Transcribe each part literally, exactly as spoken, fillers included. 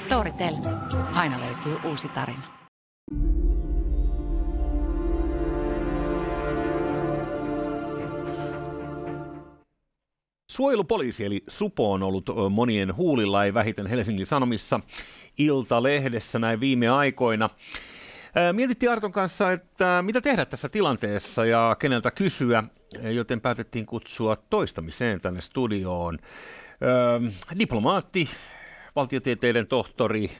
Storytel. Aina löytyy uusi tarina. Suojelupoliisi eli Supo on ollut monien huulilla, ei vähiten Helsingin Sanomissa, Ilta-lehdessä näin viime aikoina. Mietittiin Arton kanssa, että mitä tehdä tässä tilanteessa ja keneltä kysyä, joten päätettiin kutsua toistamiseen tänne studioon. Öö, diplomaatti, valtiotieteiden tohtori,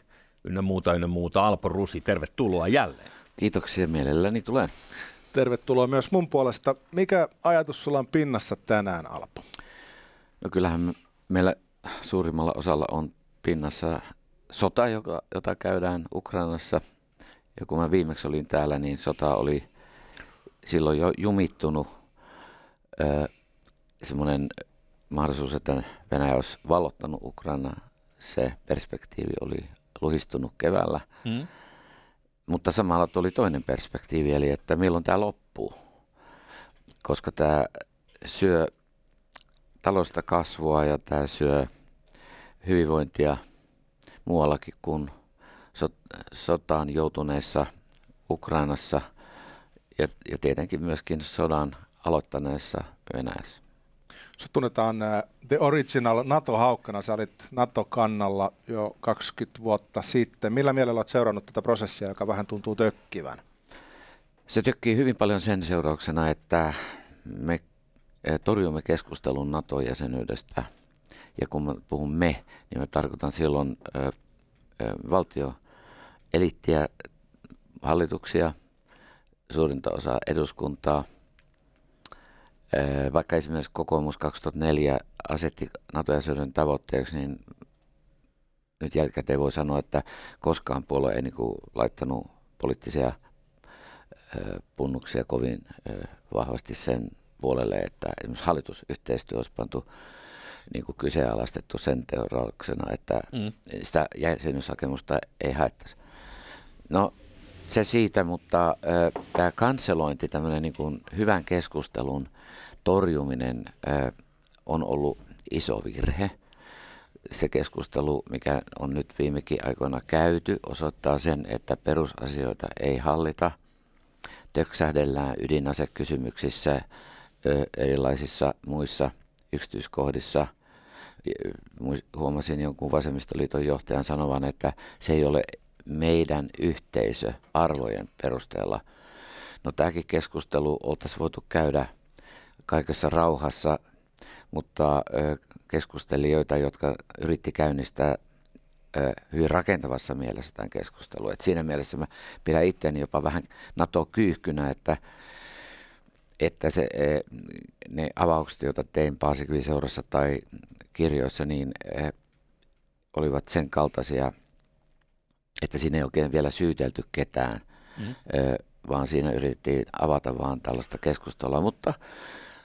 ynnä muuta, ynnä muuta, Alpo Rusi, tervetuloa jälleen. Kiitoksia, mielelläni tulee. Tervetuloa myös mun puolesta. Mikä ajatus sulla on pinnassa tänään, Alpo? No kyllähän meillä suurimmalla osalla on pinnassa sota, joka, jota käydään Ukrainassa. Ja kun mä viimeksi olin täällä, niin sota oli silloin jo jumittunut. Öö, semmoinen mahdollisuus, että Venäjä olisi vallottanut Ukrainaa, se perspektiivi oli luhistunut keväällä. Mm. Mutta samalla tuli toinen perspektiivi, eli että milloin tämä loppuu. Koska tämä syö taloudellista kasvua ja tämä syö hyvinvointia muuallakin kuin sot- sotaan joutuneessa Ukrainassa ja, ja tietenkin myöskin sodan aloittaneessa Venäjässä. Sut tunnetaan The Original NATO-haukkana. Sä olit NATO-kannalla jo kaksikymmentä vuotta sitten. Millä mielellä olet seurannut tätä prosessia, joka vähän tuntuu tökkivän? Se tökkii hyvin paljon sen seurauksena, että me torjumme keskustelun NATO-jäsenyydestä. Ja kun mä puhun me, niin mä tarkoitan silloin ö, ö, valtioeliittiä, hallituksia, suurinta osaa eduskuntaa. Vaikka esimerkiksi kokoomus kaksituhattaneljä asetti NATO-jäsenyyden tavoitteeksi, niin nyt jälkikäteen voi sanoa, että koskaan puolue ei niin kuin laittanut poliittisia punnuksia kovin vahvasti sen puolelle, että esimerkiksi hallitusyhteistyö olisi pantu niin kuin kyseenalaistettu sen teorauksena, että mm. sitä jäsenyyshakemusta ei haettaisi. No, se siitä, mutta äh, tämä kanselointi, tämmöinen niin kuin hyvän keskustelun torjuminen äh, on ollut iso virhe. Se keskustelu, mikä on nyt viimekin aikoina käyty, osoittaa sen, että perusasioita ei hallita. Töksähdellään ydinasekysymyksissä, äh, erilaisissa muissa yksityiskohdissa. Huomasin jonkun vasemmistoliiton johtajan sanovan, että se ei ole meidän yhteisöarvojen perusteella. No tämäkin keskustelu oltaisiin voitu käydä kaikessa rauhassa, mutta ö, keskustelijoita, jotka yritti käynnistää ö, hyvin rakentavassa mielessä tämän keskustelun. Et siinä mielessä mä pidän itseäni jopa vähän NATO-kyyhkynä, että, että se, ö, ne avaukset, joita tein Paasikivi seurassa tai kirjoissa, niin ö, olivat sen kaltaisia, että siinä ei oikein vielä syytelty ketään, mm. ö, vaan siinä yritettiin avata vaan tällaista keskustelua. Mutta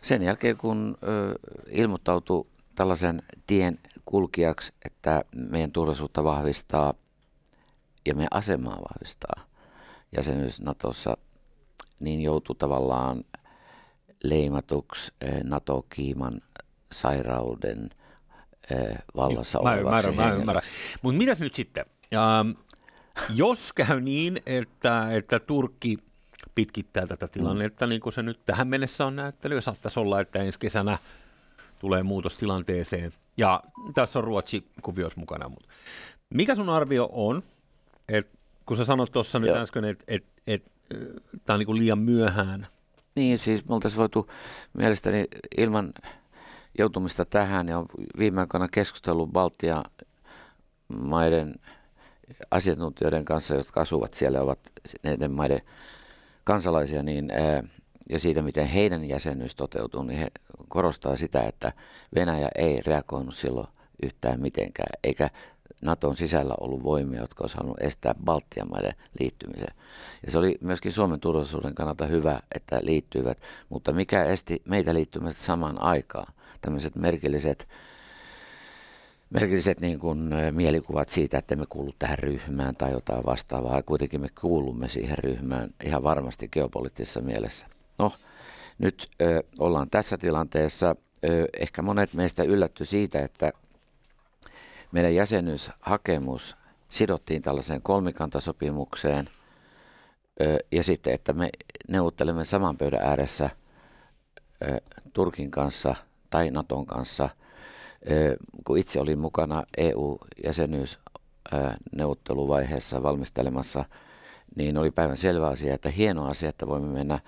sen jälkeen, kun ö, ilmoittautui tällaisen tien kulkijaksi, että meidän turvallisuutta vahvistaa ja meidän asemaa vahvistaa jäsenyys Natossa, niin joutui tavallaan leimatuksi ö, NATO-kiiman sairauden ö, vallassa mä, olevaksi. Mä, mä, mä, mä, mä. Mutta mitäs nyt sitten? Ja jos käy niin, että, että Turkki pitkittää tätä tilannetta, niin kuin se nyt tähän mennessä on näyttely, ja saattaisi olla, että ensi kesänä tulee muutos tilanteeseen. Ja tässä on Ruotsi-kuviot mukana. Mikä sun arvio on, että kun sä sanot tuossa nyt äsken, että et, et, tämä on niin kuin liian myöhään? Niin, siis me oltaisiin voitu mielestäni ilman joutumista tähän, ja on viime aikoina keskustellut Baltian maiden asiantuntijoiden kanssa, jotka asuvat siellä, ovat näiden maiden kansalaisia, niin, ää, ja siitä, miten heidän jäsenyys toteutuu, niin he korostaa sitä, että Venäjä ei reagoinut silloin yhtään mitenkään, eikä Naton sisällä ollut voimia, jotka olisi halunnut estää Baltian maiden liittymisen. Ja se oli myöskin Suomen turvallisuuden kannalta hyvä, että liittyivät, mutta mikä esti meitä liittymästä samaan aikaan? Tämmöiset merkilliset Merkilliset niin kuin mielikuvat siitä, että me kuulu tähän ryhmään tai jotain vastaavaa. Kuitenkin me kuulumme siihen ryhmään ihan varmasti geopoliittisessa mielessä. No, nyt ö, ollaan tässä tilanteessa. Ö, ehkä monet meistä yllätty siitä, että meidän jäsenyyshakemus sidottiin tällaiseen kolmikantasopimukseen ja sitten, että me neuvottelemme saman pöydän ääressä Turkin kanssa tai Naton kanssa, kun itse olin mukana E U-jäsenyysneuvotteluvaiheessa valmistelemassa, niin oli päivän selvä asia, että hieno asia, että voimme mennä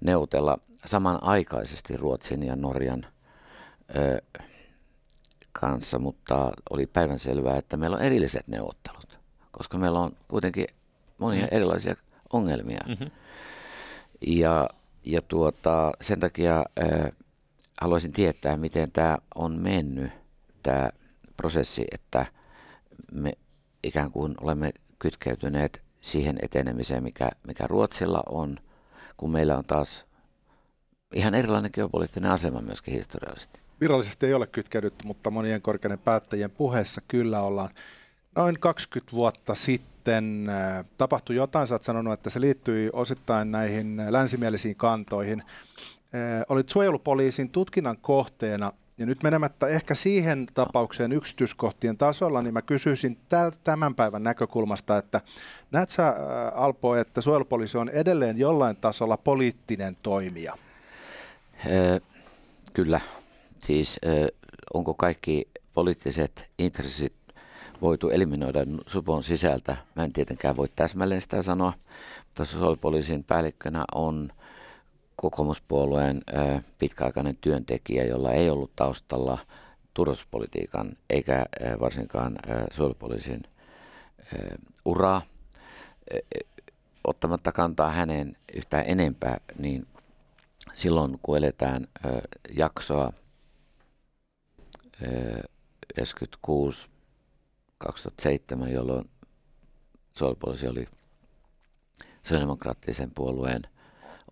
neuvotella samanaikaisesti Ruotsin ja Norjan ö, kanssa, mutta oli päivän selvää, että meillä on erilliset neuvottelut, koska meillä on kuitenkin monia erilaisia ongelmia. Mm-hmm. Ja, ja tuota, sen takia ö, haluaisin tietää, miten tämä on mennyt, tämä prosessi, että me ikään kuin olemme kytkeytyneet siihen etenemiseen, mikä, mikä Ruotsilla on, kun meillä on taas ihan erilainen geopoliittinen asema myöskin historiallisesti. Virallisesti ei ole kytkeydytty, mutta monien korkeiden päättäjien puheessa kyllä ollaan. Noin kaksikymmentä vuotta sitten tapahtui jotain, sä oot sanonut, että se liittyi osittain näihin länsimielisiin kantoihin. Olit suojelupoliisin tutkinnan kohteena, ja nyt menemättä ehkä siihen tapaukseen yksityiskohtien tasolla, niin mä kysyisin tämän päivän näkökulmasta, että näet sä, Alpo, että suojelupoliisi on edelleen jollain tasolla poliittinen toimija? Ee, kyllä. Siis e, onko kaikki poliittiset intressit voitu eliminoida supon sisältä? Mä en tietenkään voi täsmälleen sitä sanoa, mutta suojelupoliisin päällikkönä on kokoomuspuolueen ö, pitkäaikainen työntekijä, jolla ei ollut taustalla turvallisuuspolitiikan eikä ö, varsinkaan suojelupoliisin uraa. Ö, ottamatta kantaa häneen yhtään enempää, niin silloin kun eletään ö, jaksoa yhdeksänkymmentäkuusi - kaksituhattaseitsemän, jolloin suojelupoliisi oli sosiaalidemokraattisen puolueen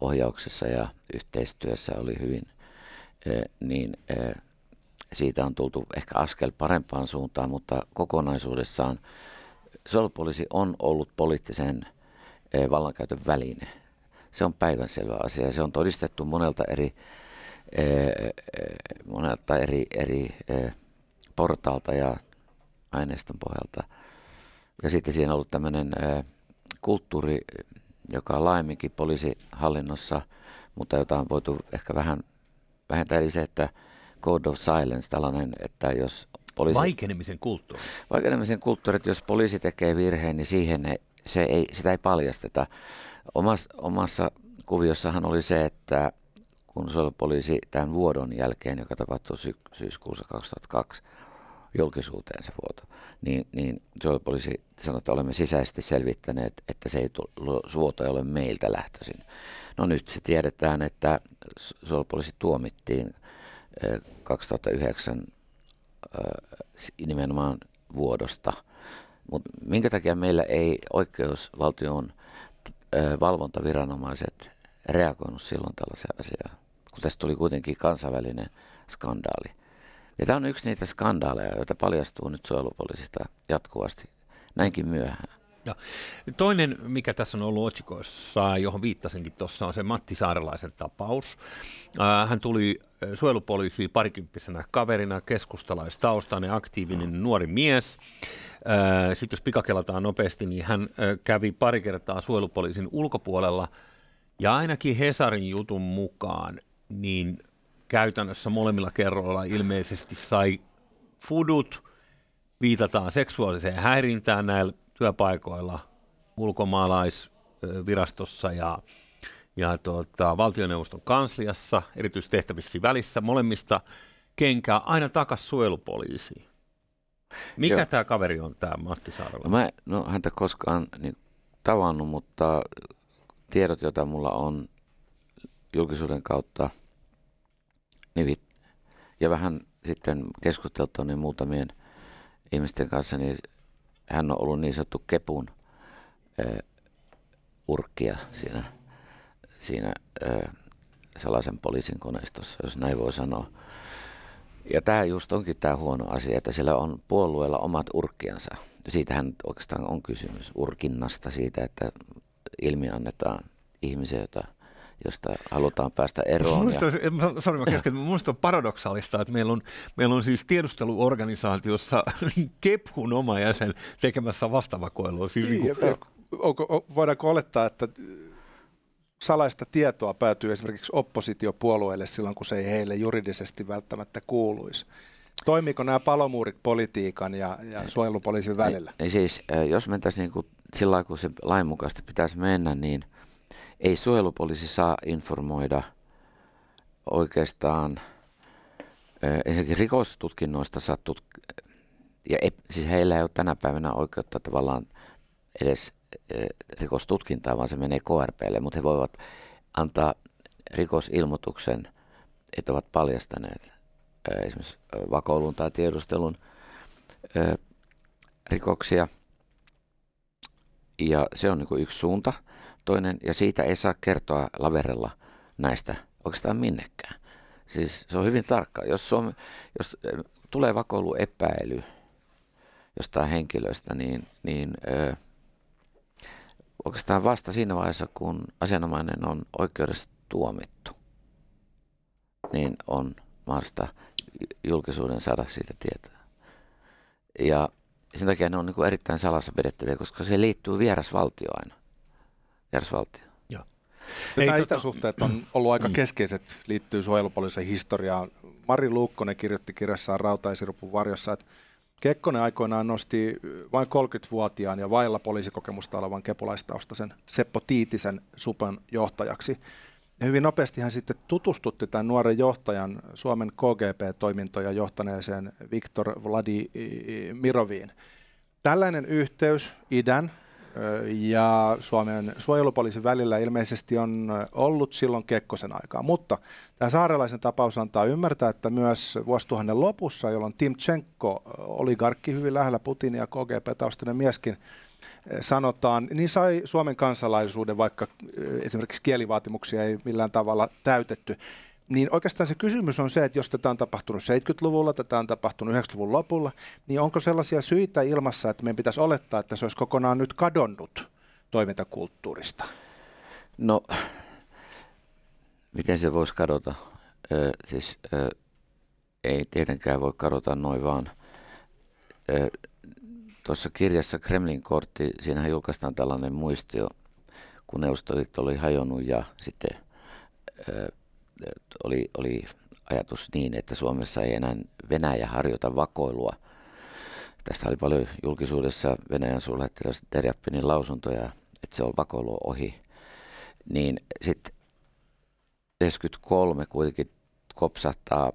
ohjauksessa ja yhteistyössä oli hyvin, niin siitä on tultu ehkä askel parempaan suuntaan, mutta kokonaisuudessaan suojelupoliisi on ollut poliittisen vallankäytön väline. Se on päivänselvä asia ja se on todistettu monelta eri, monelta eri, eri portaalta ja aineiston pohjalta. Ja sitten siinä on ollut tämmöinen kulttuuri, joka on laajemminkin poliisihallinnossa, mutta jota on voitu ehkä vähän vähentää, eli se, että code of silence, tällainen, että jos poliisi... Vaikenemisen kulttuuri. Vaikenemisen kulttuuri, että jos poliisi tekee virheen, niin siihen ne, se ei, sitä ei paljasteta. Omas, omassa kuviossahan oli se, että kun suojelupoliisi tämän vuodon jälkeen, joka tapahtui sy- syyskuussa kaksituhattakaksi, julkisuuteen se vuoto, niin, niin suojelupoliisi sanoi, että olemme sisäisesti selvittäneet, että se ei tullu, vuoto ei ole meiltä lähtöisin. No nyt se tiedetään, että suojelupoliisi tuomittiin kaksituhattayhdeksän nimenomaan vuodosta, mutta minkä takia meillä ei oikeusvaltion valvontaviranomaiset reagoinut silloin tällaisia asiaa, kun tässä tuli kuitenkin kansainvälinen skandaali. Ja tämä on yksi niitä skandaaleja, joita paljastuu nyt suojelupoliisista jatkuvasti, näinkin myöhään. Ja toinen, mikä tässä on ollut otsikoissa, johon viittasinkin tuossa, on se Matti Saarelaisen tapaus. Hän tuli suojelupoliisiin parikymppisenä kaverina, keskustalaistaustainen, aktiivinen nuori mies. Sitten jos pikakelataan nopeasti, niin hän kävi pari kertaa suojelupoliisin ulkopuolella. Ja ainakin Hesarin jutun mukaan, niin käytännössä molemmilla kerroilla ilmeisesti sai fudut, viitataan seksuaaliseen häirintään näillä työpaikoilla ulkomaalaisvirastossa ja, ja tuota, valtioneuvoston kansliassa, erityistehtävissä välissä, molemmista kenkää aina takas suojelupoliisiin. Mikä Joo. tämä kaveri on, tämä Matti Saarela? Mä en no, häntä koskaan niin, tavannut, mutta tiedot, joita mulla on julkisuuden kautta nivit, ja vähän sitten keskusteltu niin muutamien ihmisten kanssa, niin hän on ollut niin sanottu Kepun ö, urkkia siinä, siinä ö, salaisen poliisin koneistossa, jos näin voi sanoa. Ja tämä just onkin tämä huono asia, että siellä on puolueella omat urkkiansa. Siitähän oikeastaan on kysymys, urkinnasta, siitä, että ilmi annetaan ihmisiä, joita josta halutaan päästä eroon. Minusta ja... sorry, mä kesken, minusta on paradoksaalista, että meillä on, meillä on siis tiedusteluorganisaatiossa Kephun oma jäsen tekemässä vastavakoilua. Siis niin, niin onko, voidaanko olettaa, että salaista tietoa päätyy esimerkiksi oppositiopuolueille silloin, kun se ei heille juridisesti välttämättä kuuluisi? Toimiiko nämä palomuurit politiikan ja, ja suojelupoliisin välillä? Ei, ei siis, jos mentäisiin niin kuin sillä lailla, kun se lainmukaisesti pitäisi mennä, niin ei suojelupoliisi saa informoida oikeastaan ensinnäkin rikostutkinnoista saa tutk- ja ei, siis heillä ei ole tänä päivänä oikeutta tavallaan edes rikostutkintaa, vaan se menee K R P:lle, mutta he voivat antaa rikosilmoituksen, että ovat paljastaneet esimerkiksi vakoilun tai tiedustelun rikoksia. Ja se on niin kuin yksi suunta. Toinen, ja siitä ei saa kertoa laverella näistä oikeastaan minnekään. Siis se on hyvin tarkka. Jos, Suomi, jos tulee vakoiluepäily jostain henkilöstä, niin, niin ö, oikeastaan vasta siinä vaiheessa, kun asianomainen on oikeudessa tuomittu, niin on mahdollista julkisuuden saada siitä tietoa. Ja sen takia ne on niin kuin erittäin salassa pidettäviä, koska se liittyy vierasvaltio aina. Järsvaltio. Joo. Nämä itäsuhteet on ollut aika keskeiset, liittyy suojelupoliisin historiaan. Mari Luukkonen kirjoitti kirjassaan Rautaisirupun varjossa, että Kekkonen aikoinaan nosti vain kolmekymmentävuotiaan ja vailla poliisikokemusta olevan kepulaistaustaisen Seppo Tiitisen Supen johtajaksi. Ja hyvin nopeasti hän sitten tutustutti tämän nuoren johtajan Suomen K G B-toimintoja johtaneeseen Viktor Vladimiroviin. Tällainen yhteys idän ja Suomen suojelupoliisin välillä ilmeisesti on ollut silloin Kekkosen aikaa, mutta tämä saarelaisen tapaus antaa ymmärtää, että myös vuosituhannen lopussa, jolloin Timtšenko, oligarkki hyvin lähellä Putinia, K G B-taustainen mieskin, sanotaan, niin sai Suomen kansalaisuuden, vaikka esimerkiksi kielivaatimuksia ei millään tavalla täytetty. Niin oikeastaan se kysymys on se, että jos tätä on tapahtunut seitsemänkymmentäluvulla, tätä on tapahtunut yhdeksänkymmentäluvun lopulla, niin onko sellaisia syitä ilmassa, että meidän pitäisi olettaa, että se olisi kokonaan nyt kadonnut toimintakulttuurista? No, miten se voisi kadota? Ö, siis ö, ei tietenkään voi kadota noin vaan. Tuossa kirjassa Kremlin kortti, siinähän julkaistaan tällainen muistio, kun Neuvostoliitto oli hajonnut ja sitten... Ö, Oli, oli ajatus niin, että Suomessa ei enää Venäjä harjoita vakoilua. Tästä oli paljon julkisuudessa Venäjän suurlähettiläs Terjapinin lausuntoja, että se on vakoilua ohi. Niin sitten yhdeksänkymmentäkolme kuitenkin kopsahtaa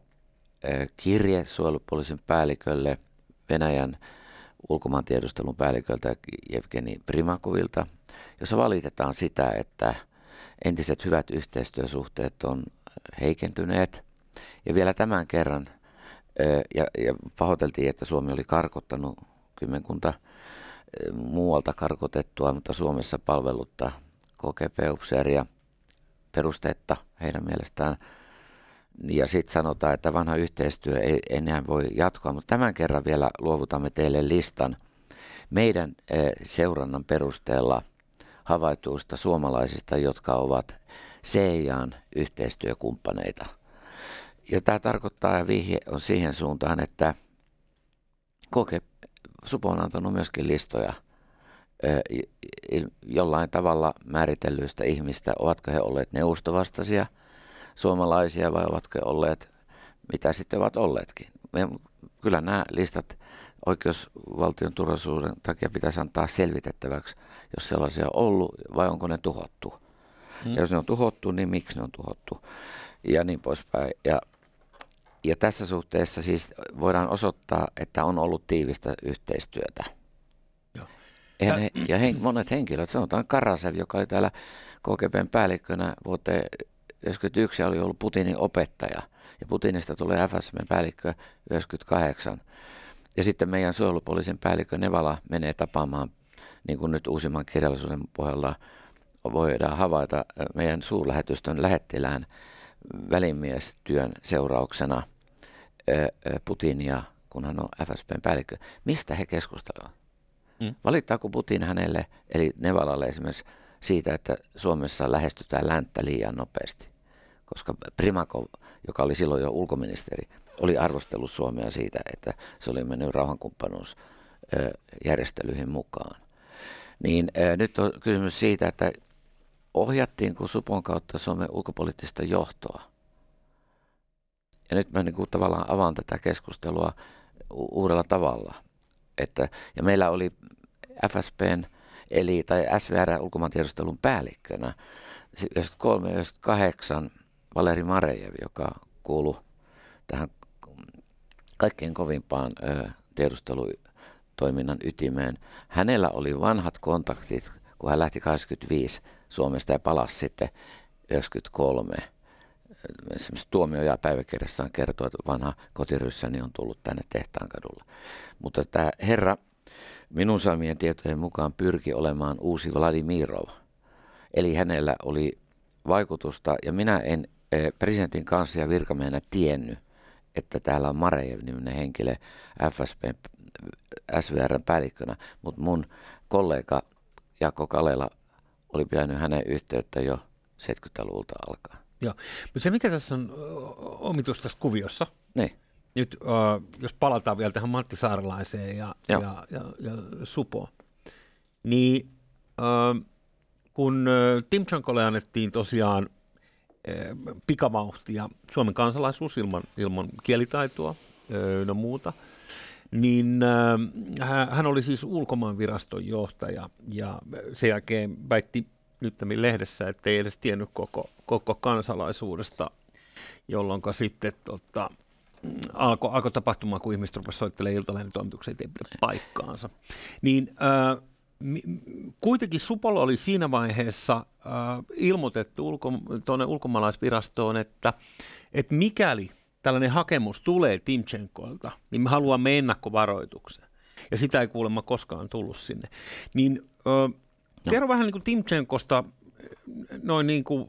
kirje suojelupoliisin päällikölle, Venäjän ulkomaantiedustelun päälliköltä Jevgeni Primakovilta, jossa valitetaan sitä, että entiset hyvät yhteistyösuhteet on heikentyneet ja vielä tämän kerran ja, ja pahoiteltiin, että Suomi oli karkottanut kymmenkunta muualta karkotettua, mutta Suomessa palvelutta K G B-upseeria perusteetta heidän mielestään. Ja sitten sanotaan, että vanha yhteistyö ei enää voi jatkaa, mutta tämän kerran vielä luovutamme teille listan meidän seurannan perusteella havaituista suomalaisista, jotka ovat C I A:n yhteistyökumppaneita. Ja tämä tarkoittaa, ja vihje on siihen suuntaan, että K G B, Supo on antanut myöskin listoja jollain tavalla määritellyistä ihmistä, ovatko he olleet neuvostovastaisia suomalaisia vai ovatko he olleet, mitä sitten ovat olleetkin. Kyllä nämä listat oikeusvaltion turvallisuuden takia pitäisi antaa selvitettäväksi, jos sellaisia on ollut, vai onko ne tuhottu. Hmm. Ja jos ne on tuhottu, niin miksi ne on tuhottu, ja niin poispäin. Ja, ja tässä suhteessa siis voidaan osoittaa, että on ollut tiivistä yhteistyötä. Joo. Ja, he, ja he, monet henkilöt, sanotaan Karasev, joka oli täällä K G B:n päällikkönä vuoteen yhdeksänkymmentäyksi ja oli ollut Putinin opettaja, ja Putinista tulee F S B:n päällikkö yhdeksänkymmentäkahdeksan. Ja sitten meidän suojelupoliisin päällikkö Nevala menee tapaamaan, niin kuin nyt uusimman kirjallisuuden pohjalla voidaan havaita, meidän suurlähetystön lähettilään välimiestyön seurauksena Putinia, kun hän on F S B:n päällikkö. Mistä he keskustelevat? Mm. Valittaako Putin hänelle, eli Nevalalle esimerkiksi siitä, että Suomessa lähestytään länttä liian nopeasti, koska Primakov, joka oli silloin jo ulkoministeri, oli arvostellut Suomea siitä, että se oli mennyt rauhankumppanuusjärjestelyihin mukaan. Niin nyt on kysymys siitä, että ohjattiinko Supon kautta Suomen ulkopoliittista johtoa? Ja nyt mä niin kuin tavallaan avaan tätä keskustelua u- uudella tavalla. Että, ja meillä oli F S B:n eli tai S V R ulkomaantiedustelun päällikkönä yhdeksänkymmentäkolme yhdeksänkymmentäkahdeksan Valeri Marejev, joka kuului tähän kaikkein kovimpaan ö, tiedustelutoiminnan ytimeen. Hänellä oli vanhat kontaktit, kun hän lähti kahdeksankymmentäviisi Suomesta ja palasi sitten yhdeksänkymmentäkolme. Esimerkiksi Tuomioja päiväkirjassaan kertoo, että vanha kotiryssäni on tullut tänne Tehtaankadulla. Mutta tämä herra minun saamien tietojen mukaan pyrki olemaan uusi Vladimirov. Eli hänellä oli vaikutusta, ja minä en presidentin kanslian virkamiehenä tiennyt, että täällä on Marejev-niminen henkilö F S B, S V R:n päällikkönä, mutta mun kollega Jaakko Kalela oli pitänyt hänen yhteyttä jo seitsemänkymmentäluvulta alkaen. Joo, mutta se mikä tässä on omitus tässä kuviossa, niin. Nyt uh, jos palataan vielä tähän Matti Saarelaiseen ja, ja, ja, ja Supoon, niin uh, kun Timtšenkolle annettiin tosiaan uh, pikavauhtia Suomen kansalaisuus ilman, ilman kielitaitoa uh, ja muuta, niin uh, hän oli siis ulkomaanviraston johtaja ja sen jälkeen väitti nyt tämän lehdessä, että ei edes tiennyt koko, koko kansalaisuudesta, jolloin sitten tota, alkoi alko tapahtuma, kun ihmiset rupesivat soittelemaan Ilta-lehden toimituksia, että ei pidä paikkaansa. Niin, äh, kuitenkin Supolla oli siinä vaiheessa äh, ilmoitettu ulko, tuonne ulkomaalaisvirastoon, että, että mikäli tällainen hakemus tulee Timtšenkolta, niin me haluamme ennakkovaroituksen. Ja sitä ei kuulemma koskaan tullut sinne. Niin, äh, No. Kerro vähän niin kuin Timtšenkosta noin niin kuin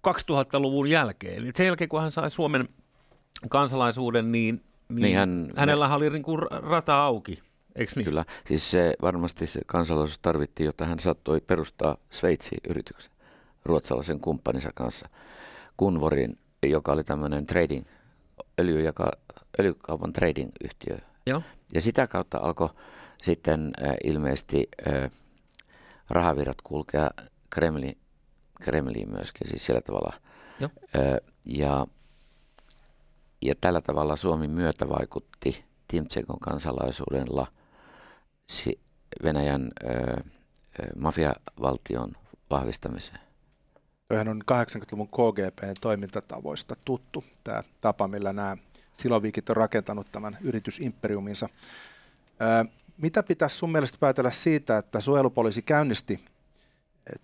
kaksituhattaluvun jälkeen. Sen jälkeen, kun hän sai Suomen kansalaisuuden, niin, niin, niin hän, hänellä oli niin kuin rata auki, eikö niin? Kyllä. Siis se, varmasti se kansalaisuus tarvittiin, jotta hän saattoi perustaa Sveitsiin yrityksen ruotsalaisen kumppaninsa kanssa. Kunvorin, joka oli tämmöinen trading, öljy- ja ka, öljykaupan trading-yhtiö. Joo. Ja sitä kautta alkoi sitten äh, ilmeisesti... Äh, rahavirrat kulkea Kremlin, Kremliin myöskin, siis sillä tavalla. Joo. Ö, ja, ja tällä tavalla Suomi myötä vaikutti Timtšenkon kansalaisuudella si- Venäjän ö, ö, mafiavaltion vahvistamiseen. Toihan on kahdeksankymmentäluvun K G B:n toimintatavoista tuttu, tämä tapa, millä nämä siloviikit on rakentanut tämän yritysimperiuminsa. Ö, Mitä pitäisi sun mielestä päätellä siitä, että suojelupoliisi käynnisti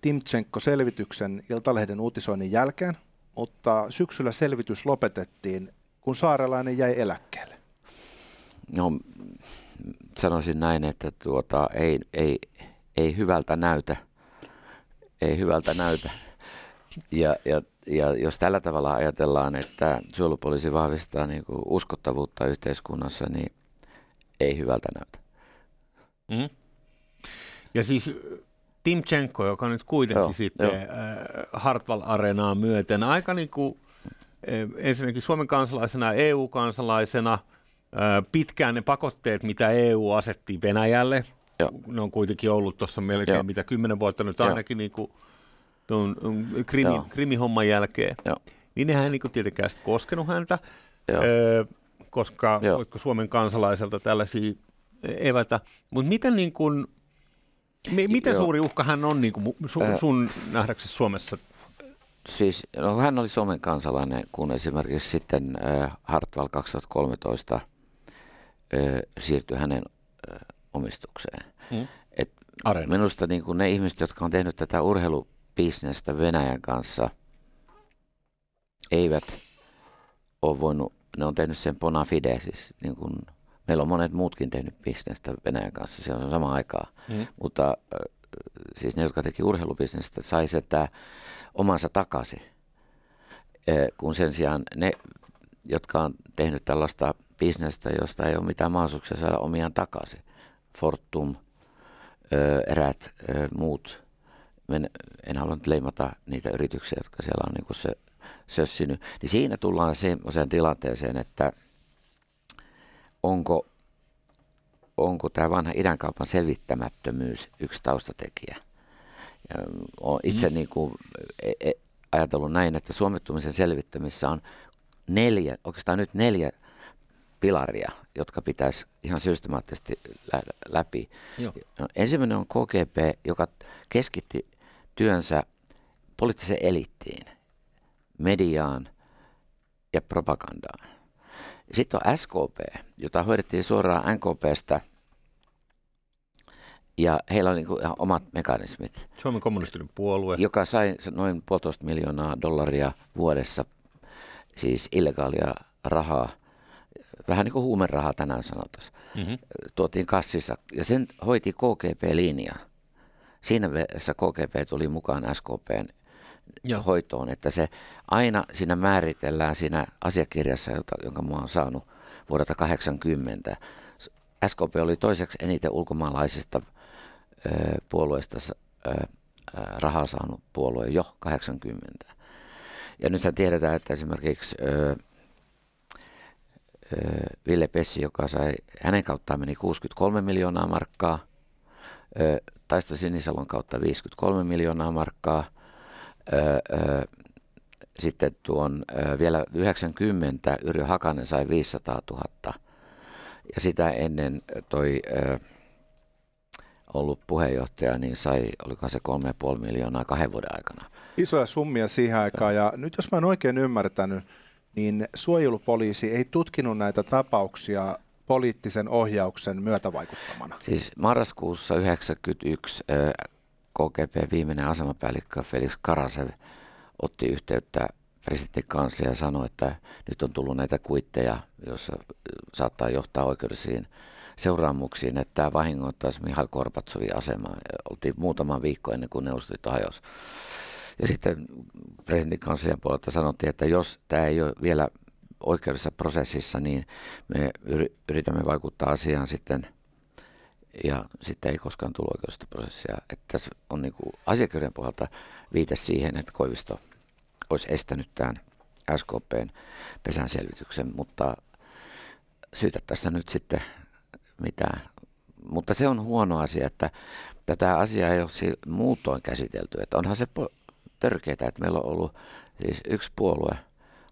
Timtšenko-selvityksen Iltalehden uutisoinnin jälkeen, mutta syksyllä selvitys lopetettiin, kun saarelainen jäi eläkkeelle? No, sanoisin näin, että tuota, ei, ei, ei hyvältä näytä. Ei hyvältä näytä. Ja, ja, ja jos tällä tavalla ajatellaan, että suojelupoliisi vahvistaa niin kuin uskottavuutta yhteiskunnassa, niin ei hyvältä näytä. Mm-hmm. Ja siis Timtšenko, joka nyt kuitenkin joo, sitten jo. Hartwall-areenaa myöten, aika niin kuin ensinnäkin Suomen kansalaisena, E U-kansalaisena, pitkään ne pakotteet, mitä E U asetti Venäjälle, joo. Ne on kuitenkin ollut tuossa melkein joo. mitä kymmenen vuotta nyt ainakin niin kuin tuon krimi, krimihomman jälkeen, joo. niin nehän ei niin kuin tietenkään sitten koskenut häntä, joo. koska joo. voitko Suomen kansalaiselta tällaisia... Evätä. Mutta miten, niin kun, mi, miten suuri uhka hän on niin kun sun, sun äh, nähdäksesi Suomessa? Siis, no, hän oli Suomen kansalainen, kun esimerkiksi sitten äh, Hartwall kaksituhattakolmetoista äh, siirtyi hänen äh, omistukseen. Mm. Et minusta niin kun ne ihmiset, jotka on tehnyt tätä urheilubisnestä Venäjän kanssa, eivät ole voinut, ne on tehnyt sen bona fide, siis niin kun, meillä on monet muutkin tehnyt bisnestä Venäjän kanssa, se on samaa aikaa, mm. mutta äh, siis ne, jotka teki urheilubisnestä, sai sitä omansa takaisin, eh, kun sen sijaan ne, jotka on tehnyt tällaista bisnestä, josta ei ole mitään mahdollisuuksia saada omiaan takaisin, Fortum, äh, erät äh, muut en, en halunnut leimata niitä yrityksiä, jotka siellä on niin kuin se sössinyt. Niin siinä tullaan semmoiseen tilanteeseen, että onko, onko tämä vanha idänkaupan selvittämättömyys yksi taustatekijä. Ja olen itse mm. niin kuin ajatellut näin, että suomittumisen selvittämissä on neljä, oikeastaan nyt neljä pilaria, jotka pitäisi ihan systemaattisesti läpi. Joo. Ensimmäinen on K G B, joka keskitti työnsä poliittiseen eliittiin, mediaan ja propagandaan. Sitten on S K P, jota hoidettiin suoraan N K P:stä, ja heillä on niin kuin ihan omat mekanismit. Suomen kommunistinen puolue. Joka sai noin puolitoista miljoonaa dollaria vuodessa, siis illegaalia rahaa. Vähän niin kuin huumerahaa tänään sanotaan. Mm-hmm. Tuotiin kassissa ja sen hoiti K G B-linja. Siinä mielessä K G B tuli mukaan S K P:n ja. hoitoon, että se aina siinä määritellään siinä asiakirjassa, jota, jonka mä oon saanut vuodelta kahdeksankymmentä. S K P oli toiseksi eniten ulkomaalaisista ö, puolueista ö, rahaa saanut puolue jo kahdeksankymmentä. Ja nythän tiedetään, että esimerkiksi ö, Ville Pessi, joka sai, hänen kauttaan meni kuusikymmentäkolme miljoonaa markkaa, Taisto Sinisalon kautta viisikymmentäkolme miljoonaa markkaa, sitten tuon vielä yhdeksänkymmentä Yrjö Hakanen sai viisisataatuhatta ja sitä ennen toi ollut puheenjohtaja, niin sai, olikohan se kolme pilkku viisi miljoonaa kahden vuoden aikana. Isoja summia siihen aikaan, ja nyt jos mä en oikein ymmärtänyt, niin suojelupoliisi ei tutkinut näitä tapauksia poliittisen ohjauksen myötävaikuttamana. Siis marraskuussa yhdeksänkymmentäyksi K G B viimeinen asemapäällikkö Felix Karasev otti yhteyttä presidentin kansliaan ja sanoi, että nyt on tullut näitä kuitteja, joissa saattaa johtaa oikeudellisiin seuraamuksiin, että tämä vahingoittaisi Mihail Gorbatsovin asemaa. Oltiin muutama viikko ennen kuin Neuvostoliitto hajosi. Ja sitten presidentin kanslian puolelta sanottiin, että jos tämä ei ole vielä oikeudessa prosessissa, niin me yritämme vaikuttaa asiaan sitten, ja sitten ei koskaan tullut oikeudesta prosessia. Että tässä on niin kuin asiakirjan puolelta viite siihen, että Koivisto olisi estänyt tämän S K P:n pesän selvityksen, mutta syytä tässä nyt sitten mitään. Mutta se on huono asia, että tätä asiaa ei ole muutoin käsitelty, että onhan se po- törkeetä, että meillä on ollut siis yksi puolue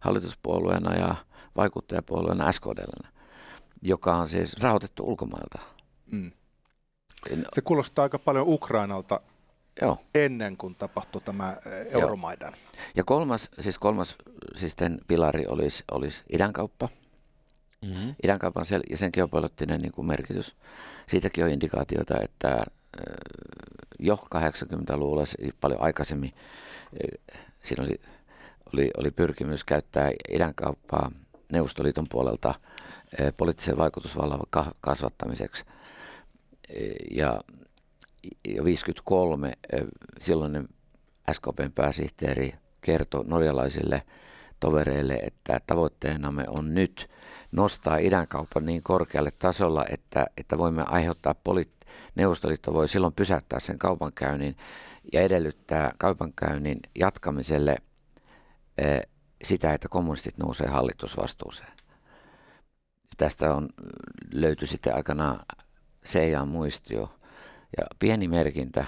hallituspuolueena ja vaikuttajapuolueena S K D:llä, joka on siis rahoitettu ulkomailta. Mm. Se kuulostaa aika paljon Ukrainalta. Joo. Ennen kuin tapahtui tämä Euromaidan. Joo. Ja kolmas, siis kolmas siis pilari olisi, olisi idänkauppa. Mm-hmm. Idänkaupan sel- ja sen geopoliittinen niin kuin merkitys. Siitäkin on indikaatioita, että jo kahdeksankymmentäluvulla, paljon aikaisemmin, siinä oli, oli, oli pyrkimys käyttää idänkauppaa Neuvostoliiton puolelta poliittisen vaikutusvallan kasvattamiseksi. Ja jo viisikymmentäkolme silloinen S K P:n pääsihteeri kertoi norjalaisille tovereille, että tavoitteenamme on nyt nostaa idänkauppa niin korkealle tasolla, että, että voimme aiheuttaa poliittisen. Neuvostoliitto voi silloin pysäyttää sen kaupankäynnin ja edellyttää kaupankäynnin jatkamiselle eh, sitä, että kommunistit nousee hallitusvastuuseen. Tästä on löytyi sitten aikanaan Seijan muistio ja pieni merkintä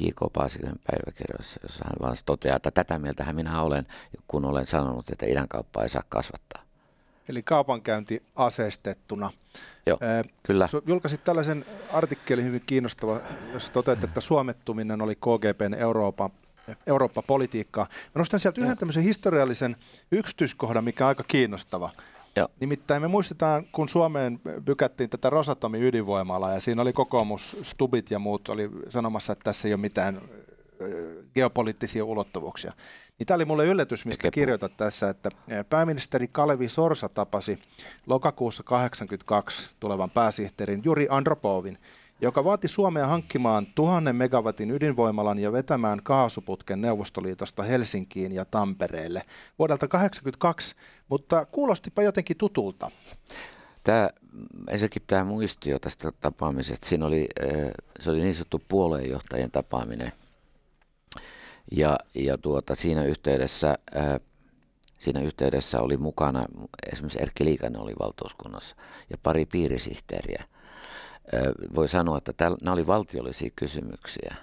J K Paasikiven päiväkirjassa, jossa hän vaan toteaa, että tätä mieltähän minä olen, kun olen sanonut, että idänkauppaa ei saa kasvattaa. Eli kaupankäynti aseistettuna. Joo, eh, kyllä. Julkaisit tällaisen artikkelin hyvin kiinnostava, jossa toteat, että suomettuminen oli K G B:n Eurooppa, Eurooppa-politiikkaa. Mä nostan sieltä yhden tämmöisen historiallisen yksityiskohdan, mikä on aika kiinnostava. Joo. Nimittäin me muistetaan, kun Suomeen pykättiin tätä Rosatomin ydinvoimalaa, ja siinä oli kokoomus, Stubit ja muut oli sanomassa, että tässä ei ole mitään geopoliittisia ulottuvuuksia. Niin tämä oli mulle yllätys, mistä kirjoitat tässä, että pääministeri Kalevi Sorsa tapasi lokakuussa kahdeksankymmentäkaksi tulevan pääsihteerin Juri Andropovin, joka vaati Suomea hankkimaan tuhannen megawatin ydinvoimalan ja vetämään kaasuputken Neuvostoliitosta Helsinkiin ja Tampereelle vuodelta kahdeksankymmentäkaksi, mutta kuulostipa jotenkin tutulta. Tämä, ensinnäkin tämä muistio tästä tapaamisesta, siinä oli, se oli niin sanottu puolueenjohtajien tapaaminen. Ja, ja tuota, siinä, yhteydessä, ää, siinä yhteydessä oli mukana, esimerkiksi Erkki Liikanen oli valtuuskunnassa ja pari piirisihteeriä. Ää, voi sanoa, että täl, nämä oli valtiollisia kysymyksiä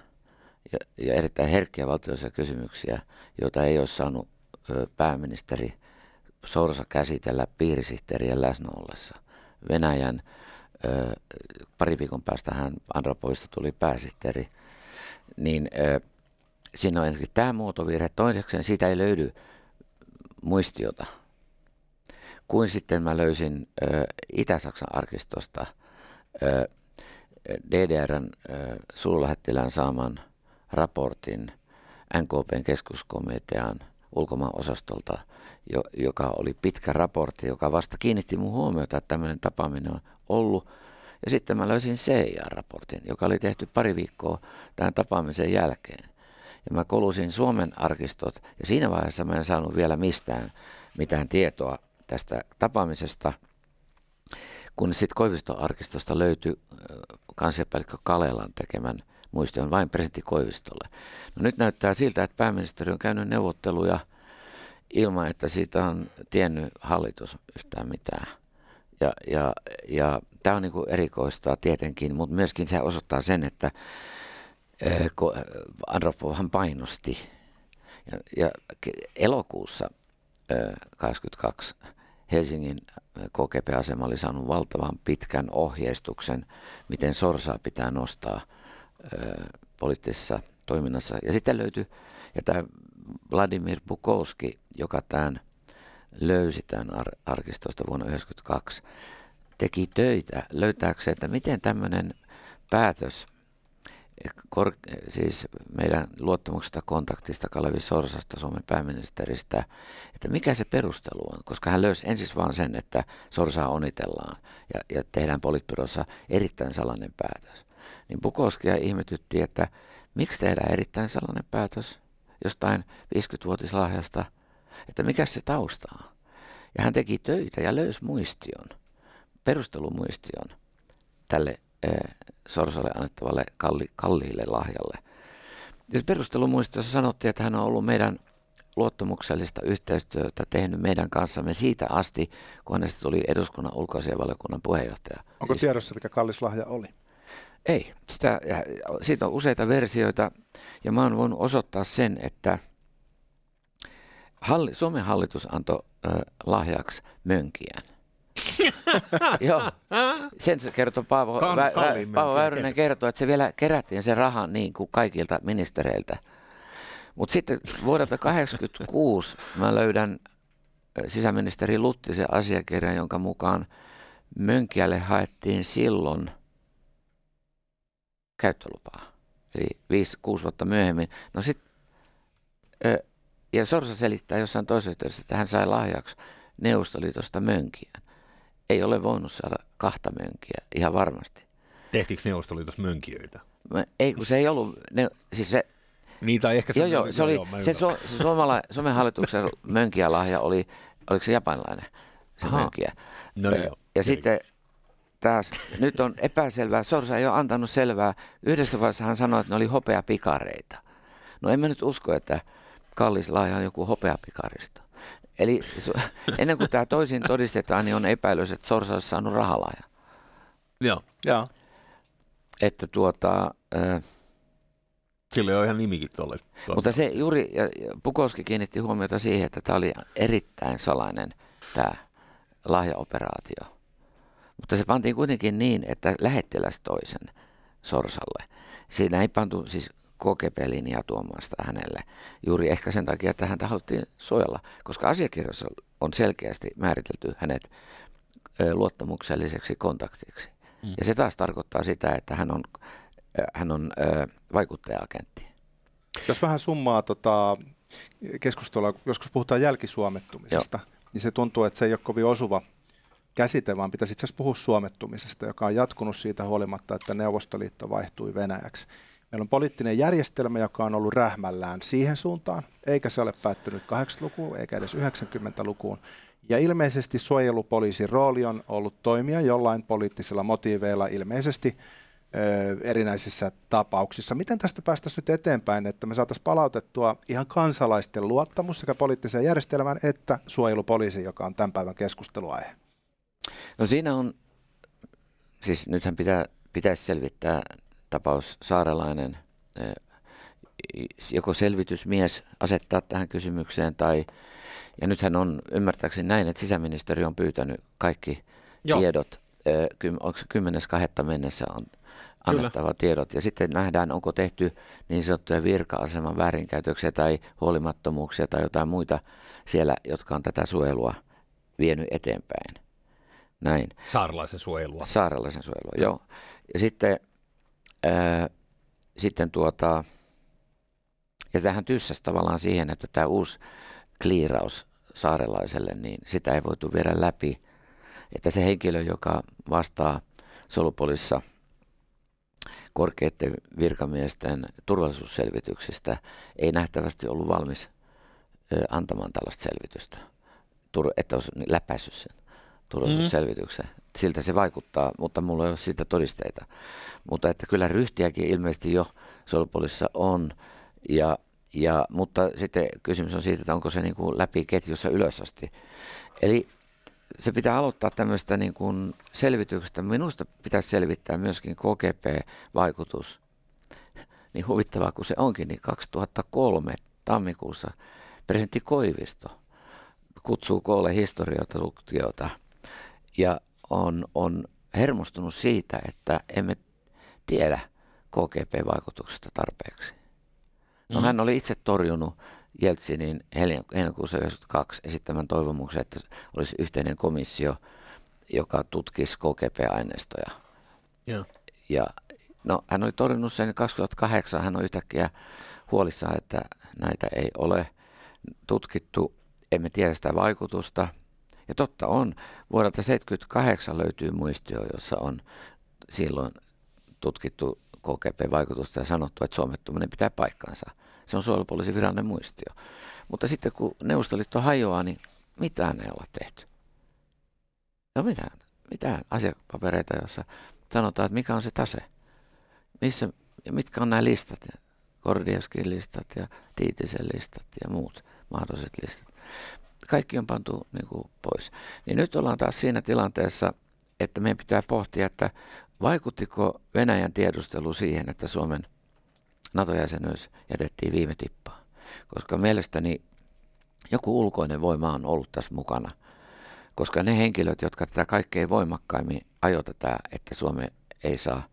ja, ja erittäin herkkiä valtiollisia kysymyksiä, joita ei olisi saanut ää, pääministeri Sorsa käsitellä piirisihteerien läsnä ollessa. Venäjän ää, pari viikon päästä hän Andropovista tuli pääsihteeri, niin ää, siinä on ensinnäkin tämä muotovirhe, toisekseen siitä ei löydy muistiota. Kuin sitten mä löysin ö, Itä-Saksan arkistosta ö, D D R:n ö, suurlähettilään saaman raportin N K P:n keskuskomitean ulkomaanosastolta, jo, joka oli pitkä raportti, joka vasta kiinnitti mun huomiota, että tämmöinen tapaaminen on ollut. Ja sitten mä löysin C I A-raportin, joka oli tehty pari viikkoa tämän tapaamisen jälkeen. Ja mä kolusin Suomen arkistot, ja siinä vaiheessa mä en saanut vielä mistään mitään tietoa tästä tapaamisesta, kun sitten Koiviston arkistosta löytyi kansliapäällikkö Kalelan tekemän muistion vain presidentti Koivistolle. No nyt näyttää siltä, että pääministeri on käynyt neuvotteluja ilman, että siitä on tiennyt hallitus yhtään mitään. Ja, ja, ja tämä on niinku erikoista tietenkin, mutta myöskin se osoittaa sen, että Andropovhan painosti ja, ja elokuussa kahdeskymmenestoinen Helsingin K G B-asema oli saanut valtavan pitkän ohjeistuksen, miten Sorsaa pitää nostaa ö, poliittisessa toiminnassa. Ja sitten löytyi, ja tämä Vladimir Bukowski, joka tämän löysi tämän ar- arkistosta vuonna yhdeksänkymmentäkaksi, teki töitä löytääkseen, että miten tämmöinen päätös, Kor- siis meidän luottamuksesta, kontaktista, Kalevi Sorsasta, Suomen pääministeristä, että mikä se perustelu on, koska hän löysi ensin vaan sen, että Sorsaa onnitellaan ja, ja tehdään politbyrossa erittäin salainen päätös. Niin Bukowskia ihmetyttiin, että miksi tehdään erittäin salainen päätös jostain viisikymmenvuotislahjasta, että mikä se tausta on. Ja hän teki töitä ja löysi muistion, perustelumuistion tälle Sorsalle annettavalle kalli, kalliille lahjalle. Ja se perustelumuistiossa sanottiin, että hän on ollut meidän luottamuksellista yhteistyötä tehnyt meidän kanssamme siitä asti, kun hänestä tuli eduskunnan ulkoasiainvaliokunnan puheenjohtaja. Onko siis tiedossa, mikä kallis lahja oli? Ei. Sitä, siitä on useita versioita, ja mä oon voinut osoittaa sen, että halli, Suomen hallitus antoi äh, lahjaksi mönkiän. Joo, sen se kertoi Paavo, Kal- Vä- Vä- Paavo Väyrynen kertoi, että se vielä kerättiin se raha niin kuin kaikilta ministereiltä. Mutta sitten vuodelta tuhatyhdeksänsataakahdeksankymmentäkuusi mä löydän sisäministeri Luttisen asiakirjan, jonka mukaan mönkiälle haettiin silloin käyttölupaa. Eli viisi, kuusi vuotta myöhemmin. No sit, ja Sorsa selittää jossain toisessa yhteydessä, että hän sai lahjaksi Neuvostoliitosta mönkiän. Ei ole voinut saada kahta mönkiä, ihan varmasti. Tehtiinkö Neuvostoliitos mönkijöitä? Mä, ei, kun se ei ollut. Ne, siis se, niitä ei ehkä joo, joo, se oli, joo, se, su, se suomala, Suomen hallituksen mönkiälahja oli, oliko se japanilainen, se Aha. mönkiä. No, Ö, joo, ja sitten taas, nyt on epäselvää, Sorsa ei ole antanut selvää. Yhdessä vaiheessa hän sanoi, että ne oli hopeapikareita. No en mä nyt usko, että kallis lahja on joku hopeapikarista. Eli ennen kuin tämä toisin todistetaan, niin on epäilys, että Sorsa olisi saanut rahalahja. Joo. Joo. Että tuota... Äh, Sillä on ihan nimikin tuolle. Mutta se juuri, ja Bukowski kiinnitti huomiota siihen, että tämä oli erittäin salainen tämä lahjaoperaatio. Mutta se pantiin kuitenkin niin, että lähettiläs toisen Sorsalle. Siinä ei pantu siis K G B-linjaa tuomaan sitä hänelle. Juuri ehkä sen takia, että häntä haluttiin suojella, koska asiakirjassa on selkeästi määritelty hänet luottamukselliseksi kontaktiksi. Mm. Ja se taas tarkoittaa sitä, että hän on, hän on vaikuttaja-agentti. Jos vähän summaa tota keskustelua, joskus puhutaan jälkisuomettumisesta, Joo. niin se tuntuu, että se ei ole kovin osuva käsite, vaan pitäisi itse asiassa puhua suomettumisesta, joka on jatkunut siitä huolimatta, että Neuvostoliitto vaihtui Venäjäksi. Meillä on poliittinen järjestelmä, joka on ollut rähmällään siihen suuntaan, eikä se ole päättynyt kahdeksankymmentälukuun eikä edes yhdeksänkymmentälukuun. Ja ilmeisesti suojelupoliisin rooli on ollut toimia jollain poliittisilla motiiveilla, ilmeisesti erinäisissä tapauksissa. Miten tästä päästäisiin nyt eteenpäin, että me saataisiin palautettua ihan kansalaisten luottamus sekä poliittiseen järjestelmään että suojelupoliisiin, joka on tämän päivän keskusteluaihe? No siinä on, siis nythän pitää, pitäisi selvittää tapaus Saarelainen, joko selvitysmies asettaa tähän kysymykseen tai, ja nythän on ymmärtääkseni näin, että sisäministeri on pyytänyt kaikki Joo. tiedot, kymmenes toinen mennessä on annettava Kyllä. tiedot. Ja sitten nähdään, onko tehty niin sanottuja virka-aseman väärinkäytöksiä tai huolimattomuuksia tai jotain muita siellä, jotka on tätä suojelua vienyt eteenpäin. Näin. Saarelaisen suojelua. Saarelaisen suojelua, ja. joo. Ja sitten, ää, sitten tuota, ja tähän tyssäsi tavallaan siihen, että tämä uusi kliiraus Saarelaiselle, niin sitä ei voitu viedä läpi. Että se henkilö, joka vastaa Suojelupoliisissa korkeiden virkamiesten turvallisuusselvityksistä, ei nähtävästi ollut valmis antamaan tällaista selvitystä, että olisi läpäissyt sen turvallisuusselvityksen. Mm-hmm. Siltä se vaikuttaa, mutta minulla ei ole siitä todisteita. Mutta että kyllä ryhtiäkin ilmeisesti jo Suojelupoliisissa on, ja, ja, mutta sitten kysymys on siitä, että onko se niin kuin läpi ketjussa ylös asti. Eli se pitää aloittaa tämmöistä niin kuin selvityksestä. Minusta pitäisi selvittää myöskin K G B-vaikutus. Niin huvittavaa kuin se onkin, niin kaksituhattakolme tammikuussa presidentti Koivisto kutsuu koolle historiotutkijoita ja on, on hermostunut siitä, että emme tiedä K G B-vaikutuksesta tarpeeksi. No mm-hmm. hän oli itse torjunut Jeltsinin heinäkuussa yhdeksänkymmentäkaksi esittämän toivomuksen, että olisi yhteinen komissio, joka tutkisi K G B-aineistoja. Yeah. Ja, no, hän oli torjunut sen kaksituhattakahdeksan, hän on yhtäkkiä huolissaan, että näitä ei ole tutkittu, emme tiedä sitä vaikutusta. Ja totta on, vuodelta tuhatyhdeksänsataaseitsemänkymmentäkahdeksan löytyy muistio, jossa on silloin tutkittu K G B-vaikutusta ja sanottu, että suomettuminen pitää paikkansa. Se on suojelupoliisin virallinen muistio. Mutta sitten kun Neuvostoliitto hajoaa, niin mitään ei ole tehty. Ei ole mitään, mitään asiapapereita, joissa sanotaan, että mikä on se tase. Missä, mitkä on nämä listat, Kordievskin listat ja Tiitisen listat ja muut mahdolliset listat. Kaikki on pantu niin kuin pois. Niin nyt ollaan taas siinä tilanteessa, että meidän pitää pohtia, että vaikuttiko Venäjän tiedustelu siihen, että Suomen NATO-jäsenyys jätettiin viime tippaan, koska mielestäni joku ulkoinen voima on ollut tässä mukana, koska ne henkilöt, jotka tätä kaikkein voimakkaimmin ajoitetaan, että Suomi ei saa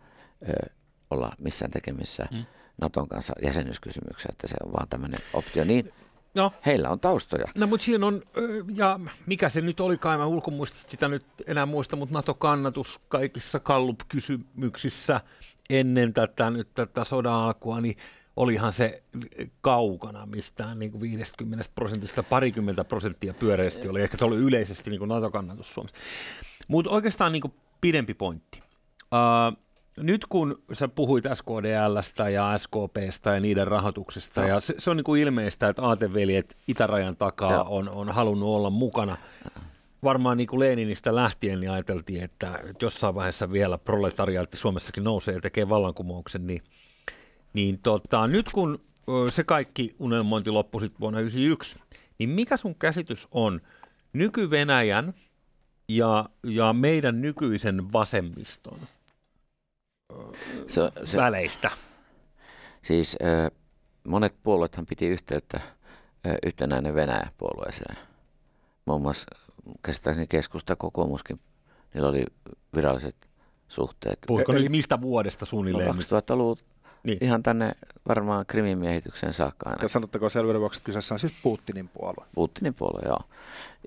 ö, olla missään tekemissä mm. Naton kanssa jäsenyyskysymyksessä, että se on vaan tämmöinen optio, niin no. heillä on taustoja. No mutta siinä on, ja mikä se nyt olikaan, mä ulkomuistista sitä nyt enää muista, mutta NATO-kannatus kaikissa Gallup-kysymyksissä, ennen tätä, nyt tätä sodan alkua, niin olihan se kaukana mistään niin kuin viidestäkymmenestä prosentista, parikymmentä prosenttia pyöreästi oli. Ehkä se oli yleisesti niin kuin NATO-kannatus Suomessa. Mutta oikeastaan niin kuin pidempi pointti. Uh, nyt kun sä puhuit S K D L:stä ja S K P:stä ja niiden rahoituksesta, ja se, se on niin kuin ilmeistä, että aateveljet itärajan takaa on, on halunnut olla mukana. Varmaan niin kuin Leninistä lähtien niin ajateltiin, että jossain vaiheessa vielä proletariaatti Suomessakin nousee ja tekee vallankumouksen, niin, niin tota, nyt kun se kaikki unelmointi loppui sitten vuonna yhdeksänkymmentäyksi, niin mikä sun käsitys on nyky-Venäjän ja, ja meidän nykyisen vasemmiston se, se, väleistä? Siis äh, monet puolueethan piti yhteyttä äh, yhtenäinen Venäjä-puolueeseen, muun muassa käsittääkseni keskusta, kokoomuskin, niillä oli viralliset suhteet. Puhutko e- mistä vuodesta suunnilleen? kaksituhattaluvun niin. Ihan tänne varmaan Krimin miehitykseen saakka aina. Ja sanottakoon selvyyden vuoksi, että kyseessä on siis Putinin puolue. Putinin puolue, joo.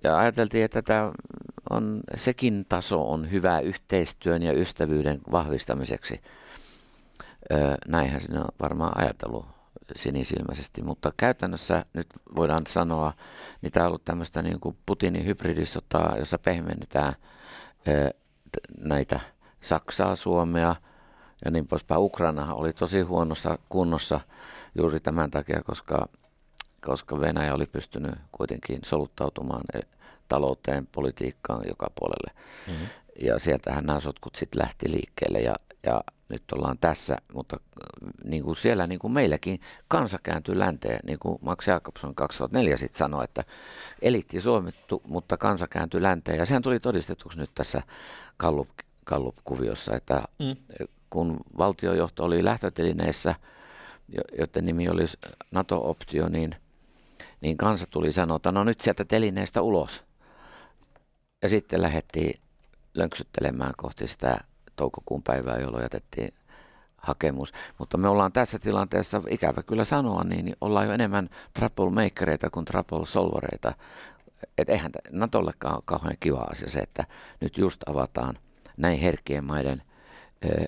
Ja ajateltiin, että tämä on, sekin taso on hyvä yhteistyön ja ystävyyden vahvistamiseksi. Öö, näinhän siinä on varmaan ajatellut sinisilmäisesti, mutta käytännössä nyt voidaan sanoa, niin tämä on ollut tämmöistä niin kuin Putinin hybridisotaa, jossa pehmennetään ö, näitä Saksaa, Suomea ja niin poispäin. Ukrainahan oli tosi huonossa kunnossa juuri tämän takia, koska, koska Venäjä oli pystynyt kuitenkin soluttautumaan talouteen, politiikkaan joka puolelle. Mm-hmm. Ja sieltähän nämä sotkut sitten lähti liikkeelle ja, ja nyt ollaan tässä, mutta niin kuin siellä niin kuin meilläkin kansa kääntyy länteen, niin kuin Max Jakobson kaksituhattaneljä sitten sanoi, että eliitti suomittu, mutta kansa kääntyy länteen, ja sehän tuli todistetuksi nyt tässä Gallup-kuviossa, että mm. kun valtiojohto oli lähtötelineissä, joiden nimi oli NATO-optio, niin, niin kansa tuli sanoa, että no nyt sieltä telineestä ulos. Ja sitten lähdettiin lönksyttelemään kohti sitä toukokuun päivää, jolloin jätettiin hakemus. Mutta me ollaan tässä tilanteessa, ikävä kyllä sanoa, niin ollaan jo enemmän troublemakereita kuin troublesolvereita. Et eihän NATOllekaan ole kauhean kiva asia se, että nyt just avataan näin herkkien maiden ö, ö,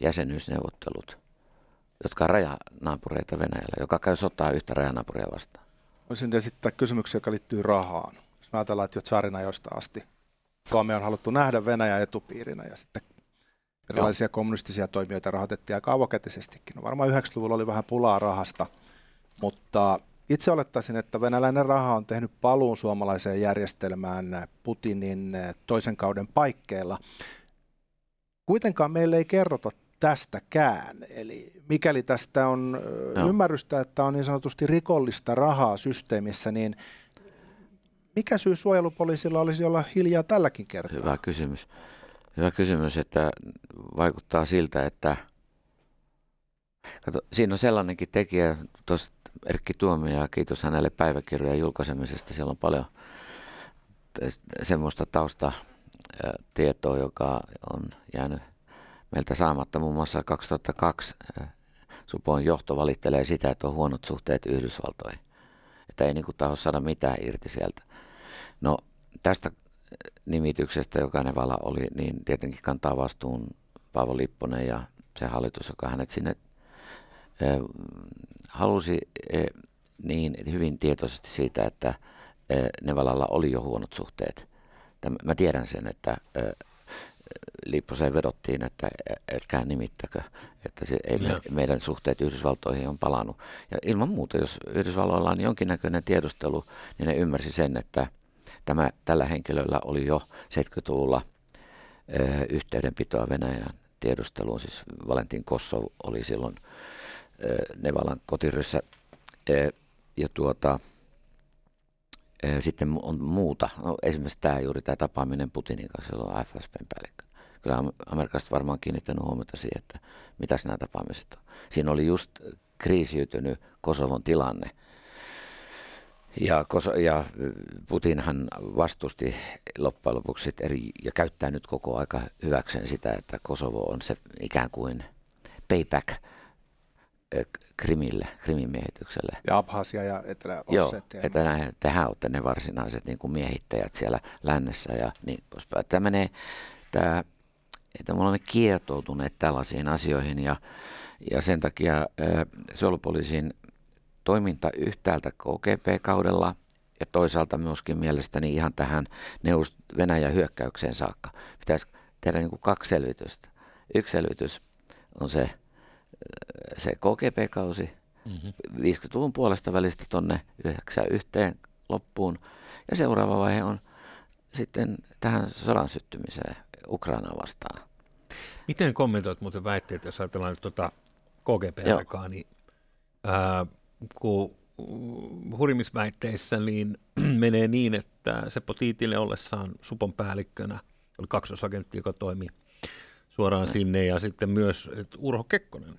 jäsenyysneuvottelut, jotka on rajanaapureita Venäjällä, joka käy sotaa yhtä rajanaapuria vastaan. Voisin esittää kysymyksiä, joka liittyy rahaan. Jos me ajatellaan, että jo tsaarin ajoista asti Suomi on haluttu nähdä Venäjän etupiirinä ja sitten erilaisia Joo. kommunistisia toimijoita rahoitettiin aika avokätisestikin. No varmaan yhdeksänkymmentäluvulla oli vähän pulaa rahasta, mutta itse olettaisin, että venäläinen raha on tehnyt paluun suomalaiseen järjestelmään Putinin toisen kauden paikkeilla. Kuitenkaan meille ei kerrota tästäkään, eli mikäli tästä on Joo. ymmärrystä, että on niin sanotusti rikollista rahaa systeemissä, niin mikä syy suojelupoliisilla olisi olla hiljaa tälläkin kertaa? Hyvä kysymys. Hyvä kysymys, että vaikuttaa siltä, että kato, siinä on sellainenkin tekijä, tuosta Erkki Tuomioja, kiitos hänelle päiväkirjojen julkaisemisesta, siellä on paljon semmoista taustatietoa, joka on jäänyt meiltä saamatta. Muun muassa kaksituhattakaksi Supon johto valittelee sitä, että on huonot suhteet Yhdysvaltoihin, että ei niin kuin taho saada mitään irti sieltä. No tästä nimityksestä, joka Nevala oli, niin tietenkin kantaa vastuun Paavo Lipponen ja se hallitus, joka hänet sinne eh, halusi eh, niin hyvin tietoisesti siitä, että eh, Nevalalla oli jo huonot suhteet. Tämä, mä tiedän sen, että eh, Lipposeen vedottiin, että älkää nimittäkö, että se ei me, meidän suhteet Yhdysvaltoihin on palannut. Ja ilman muuta, jos Yhdysvalloilla on jonkinnäköinen tiedustelu, niin ne ymmärsi sen, että Tämä, tällä henkilöllä oli jo seitsemänkymmentäluvulla ö, yhteydenpitoa Venäjän tiedusteluun. Siis Valentin Kossov oli silloin ö, Nevalan kotiryssä. Ö, ja tuota, ö, sitten on muuta. No, esimerkiksi tämä juuri tämä tapaaminen Putinin kanssa, silloin F S B:n päällikkö. Kyllä amerikkalaiset varmaan kiinnittänyt huomiota siihen, että mitäs nämä tapaamiset on. Siinä oli just kriisiytynyt Kosovon tilanne. Ja, ja Putinhan vastusti loppujen lopuksi eri, ja käyttää nyt koko aika hyväkseen sitä, että Kosovo on se ikään kuin payback Krimille, Krimin miehitykselle. Ja Abhasia ja Etelä-Ossetia. Joo, että näin, tehän olette ne varsinaiset niin kuin miehittäjät siellä lännessä ja niin poispäin. Tämä menee, tämä, että me olemme kietoutuneet tällaisiin asioihin ja, ja sen takia suojelupoliisin toiminta yhtäältä K G B-kaudella ja toisaalta myöskin mielestäni ihan tähän neuvos- Venäjän hyökkäykseen saakka. Pitäisi tehdä niin kuin kaksi selvitystä. Yksi selvitys on se, se K G B-kausi mm-hmm. viisikymmentäluvun puolesta välistä tuonne yhdeksänkymmentäyksi loppuun. Ja seuraava vaihe on sitten tähän sodan syttymiseen Ukrainaa vastaan. Miten kommentoit muuten väitteet, jos ajatellaan nyt tuota K G B-aikaa, niin ää, kun hurjimisväitteissä niin menee niin, että Seppo Tiitinen ollessaan Supon päällikkönä oli kaksosagentti, joka toimi suoraan mm. sinne, ja sitten myös Urho Kekkonen,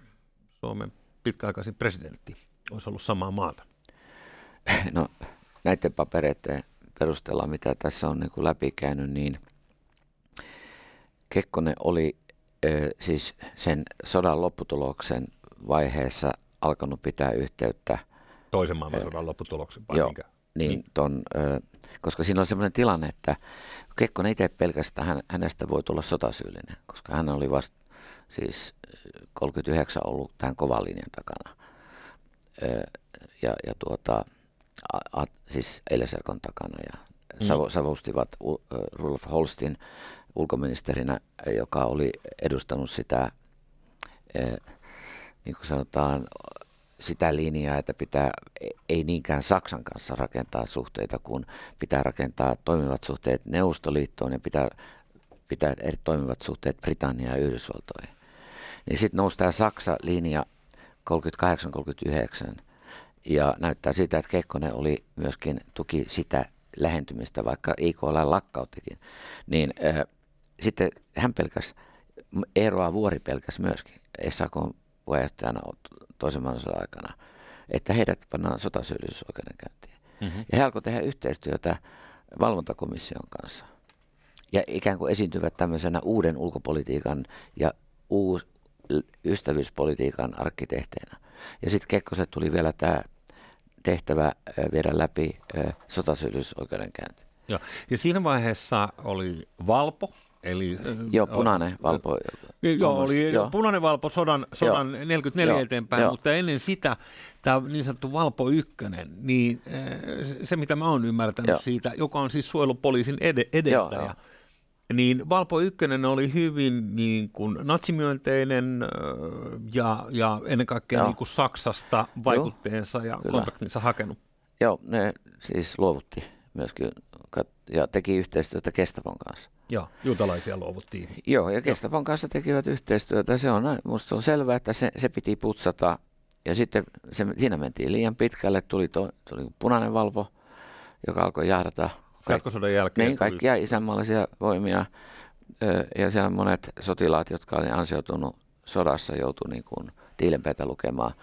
Suomen pitkäaikaisin presidentti, olisi ollut samaa maata. No näiden papereiden perusteella, mitä tässä on niin kuin läpikäynyt, niin Kekkonen oli ö, siis sen sodan lopputuloksen vaiheessa alkanut pitää yhteyttä toisen maailmansodan lopputuloksen. Joo, niin, ton, ö, koska siinä on sellainen tilanne, että Kekkonen itse pelkästään hän, hänestä voi tulla sotasyyllinen, koska hän oli vasta siis kolmekymmentäyhdeksän ollut tämän kovan linjan takana ö, ja, ja tuota, a, a, siis Eileserkon takana ja mm. savustivat Rudolf Holstin ulkoministerinä, joka oli edustanut sitä ö, niin kuin sanotaan, sitä linjaa, että pitää ei niinkään Saksan kanssa rakentaa suhteita, kun pitää rakentaa toimivat suhteet Neuvostoliittoon ja pitää, pitää eri toimivat suhteet Britanniaan ja Yhdysvaltoihin. Niin sitten nousi tämä Saksa-linja kolmekymmentäkahdeksan kolmekymmentäyhdeksän ja näyttää siltä, että Kekkonen oli myöskin tuki sitä lähentymistä, vaikka I K L lakkauttikin. Niin äh, sitten hän pelkäsi, Eerola Vuori pelkäsi myöskin, S A K:n puheenjohtajana toisen maailmansodan aikana, että heidät pannaan sotasyyllisyysoikeuden käyntiin. Mm-hmm. Ja he alkoivat tehdä yhteistyötä valvontakomission kanssa. Ja ikään kuin esiintyvät tämmöisenä uuden ulkopolitiikan ja uus, ystävyyspolitiikan arkkitehteinä. Ja sitten Kekkoset tuli vielä tämä tehtävä viedä läpi sotasyyllisyysoikeudenkäynti. Joo. Ja siinä vaiheessa oli Valpo. Eli, joo, punainen valpo. Joo, oli joo. punainen valpo sodan, sodan neljäkymmentäneljä joo, eteenpäin, joo. Mutta ennen sitä tämä niin sanottu Valpo ykkönen, niin se mitä mä oon ymmärtänyt joo. siitä, joka on siis suojelupoliisin ed- edeltäjä, joo, niin Valpo ykkönen oli hyvin niin kuin natsimyönteinen ja, ja ennen kaikkea niin kuin Saksasta vaikutteensa ja kyllä. kontaktinsa hakenut. Joo, ne siis luovutti myöskin ja teki yhteistyötä Kestavon kanssa. Joo, juutalaisia luovuttiin. Joo, ja Kestavon kanssa tekivät yhteistyötä. Se on, musta on selvää, että se, se piti putsata. Ja sitten se, siinä mentiin liian pitkälle. Tuli, to, tuli punainen valpo, joka alkoi jahdata jatkosodan jälkeen. Niin, kaikkia isänmaallisia voimia. Ja siellä monet sotilaat, jotka oli ansioitunut sodassa, joutui niin kuin tiilenpäitä lukemaan.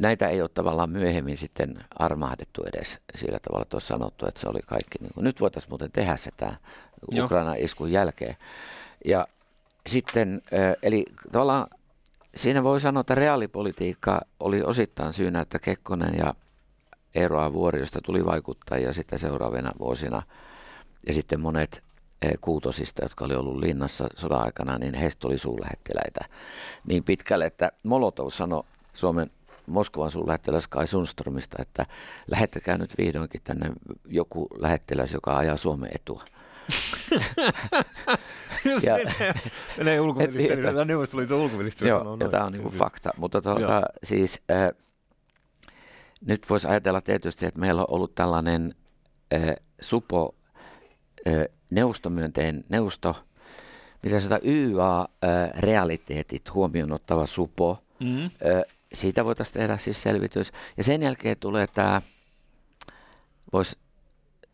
Näitä ei ole tavallaan myöhemmin sitten armahdettu edes sillä tavalla, että olisi sanottu, että se oli kaikki. Niin kuin, nyt voitaisiin muuten tehdä se tämä Ukrainan iskun jälkeen. Ja sitten, eli tavallaan siinä voi sanoa, että reaalipolitiikka oli osittain syynä, että Kekkonen ja Eerola Vuori, josta tuli vaikuttajia sitten seuraavina vuosina. Ja sitten monet kuutosista, jotka oli ollut linnassa sodan aikana, niin heistä tuli suurlähettiläitä niin pitkälle, että Molotov sanoi Suomen Moskovan suurlähettiläs Kai Sundströmistä, että lähettäkää nyt vihdoinkin tänne joku lähettiläs, joka ajaa Suomen etua. ja, menee ulkoministeriä, tämä Neuvostoliiton ulkoministeriä sanoo noin. Tämä on niin kuin fakta, mutta tuota, siis, äh, nyt voisi ajatella tietysti, että meillä on ollut tällainen äh, supo, äh, neuvostomyönteinen neuvosto, mitä sanotaan Y A-realiteetit äh, huomioon ottava supo, mm-hmm. äh, siitä voitaisiin tehdä siis selvitys. Ja sen jälkeen tulee tämä, voisi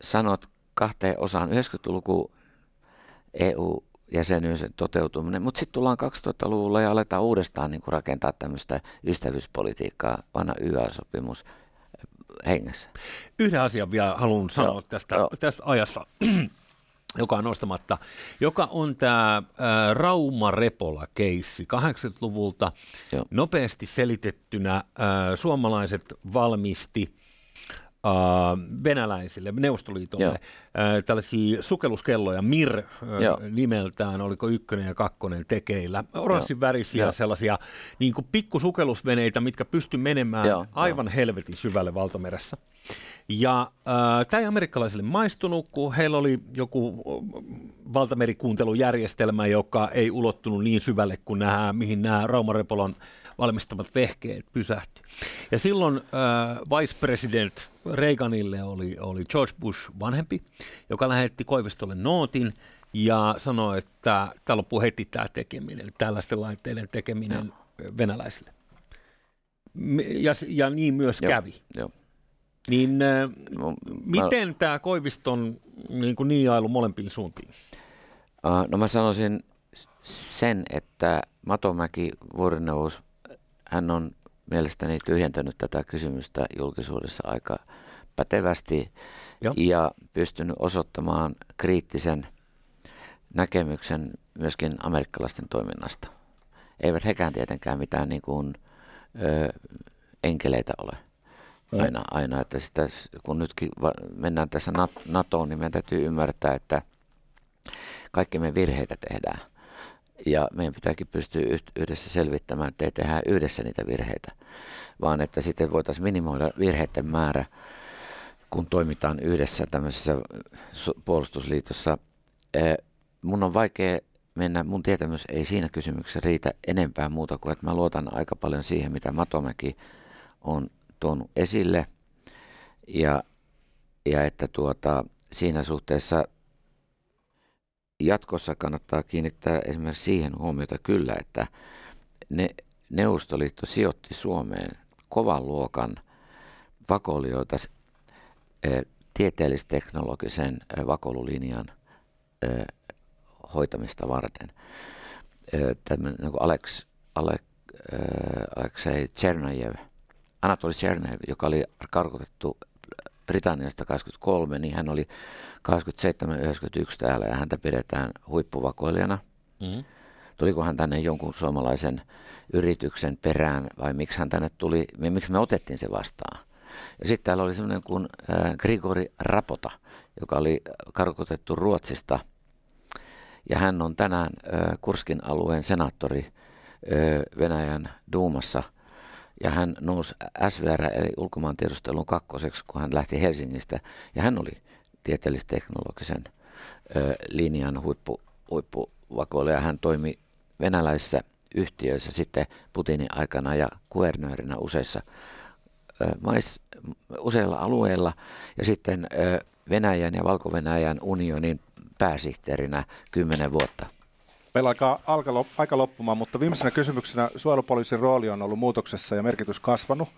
sanoa kahteen osaan, yhdeksänkymmentäluku E U-jäsenyyden toteutuminen, mutta sitten tullaan kaksituhattaluvulla ja aletaan uudestaan niin kuin rakentaa tämmöistä ystävyyspolitiikkaa, vanha Y A-sopimus hengessä. Yhden asian vielä haluan sanoa no, tästä, no. tästä ajasta, joka on nostamatta, joka on tämä Rauma-Repola-keissi kahdeksankymmentäluvulta. Joo. Nopeasti selitettynä ä, suomalaiset valmisti ä, venäläisille, Neuvostoliitolle, ä, tällaisia sukelluskelloja, M I R ä, nimeltään, oliko ykkönen ja kakkonen tekeillä. Oranssin värisiä Joo. sellaisia niin kuin pikkusukellusveneitä, mitkä pysty menemään Joo. aivan Joo. helvetin syvälle valtameressä. Ja äh, tämä ei amerikkalaisille maistunut, kun heillä oli joku valtamerikuuntelujärjestelmä, joka ei ulottunut niin syvälle kuin nämä, mihin nämä Rauma-Repolan valmistamat vehkeet pysähtyi. Ja silloin äh, vice president Reaganille oli, oli George Bush vanhempi, joka lähetti Koivistolle nootin ja sanoi, että tämä loppuu heti tämä tekeminen, tällaisten laitteiden tekeminen no. venäläisille. Ja, ja niin myös Joo. kävi. Joo. Niin äh, no, miten mä... tämä Koiviston niin kuin niiailu molempiin suuntiin? Uh, no mä sanoisin sen, että Matomäki vuorineuvos, hän on mielestäni tyhjentänyt tätä kysymystä julkisuudessa aika pätevästi ja, ja pystynyt osoittamaan kriittisen näkemyksen myöskin amerikkalaisten toiminnasta. Eivät hekään tietenkään mitään niin kuin, ö, enkeleitä ole. Aina, aina, että sitä, kun nytkin va- mennään tässä nat- NATOon, niin meidän täytyy ymmärtää, että kaikki me virheitä tehdään. Ja meidän pitääkin pystyä yhdessä selvittämään, että ei tehdä yhdessä niitä virheitä, vaan että sitten voitaisiin minimoida virheiden määrä, kun toimitaan yhdessä tämmöisessä puolustusliitossa. Mun on vaikea mennä, mun tietämys ei siinä kysymyksessä riitä enempää muuta kuin, että mä luotan aika paljon siihen, mitä Matomäki on tuonut esille ja, ja että tuota, siinä suhteessa jatkossa kannattaa kiinnittää esimerkiksi siihen huomiota kyllä, että ne, Neuvostoliitto sijoitti Suomeen kovan luokan vakoilijoita eh, tieteellis-teknologisen eh, vakoilulinjan eh, hoitamista varten. Eh, Tällainen niin kuin Alex, Alek, eh, Aleksei Tsernajev, Anatoli Tsernajev, joka oli karkotettu Britanniasta kahdeksankymmentäkolme, niin hän oli kahdeksankymmentäseitsemän yhdeksänkymmentäyksi täällä ja häntä pidetään huippuvakoilijana. Mm-hmm. Tuliko hän tänne jonkun suomalaisen yrityksen perään vai miksi hän tänne tuli, miksi me otettiin se vastaan? Ja sitten täällä oli semmoinen kuin Grigori Rapota, joka oli karkotettu Ruotsista ja hän on tänään Kurskin alueen senaattori Venäjän duumassa. Ja hän nousi S V R eli ulkomaantiedustelun kakkoseksi, kun hän lähti Helsingistä. Ja hän oli tieteellis-teknologisen ö, linjan huippu, huippuvakoilija ja hän toimi venäläisissä yhtiöissä sitten Putinin aikana ja kuvernöörinä useissa, ö, mais, useilla alueilla. Ja sitten ö, Venäjän ja Valko-Venäjän unionin pääsihteerinä kymmenen vuotta. Meillä alkaa alka, aika loppumaan, mutta viimeisenä kysymyksenä suojelupoliisin rooli on ollut muutoksessa ja merkitys kasvanut.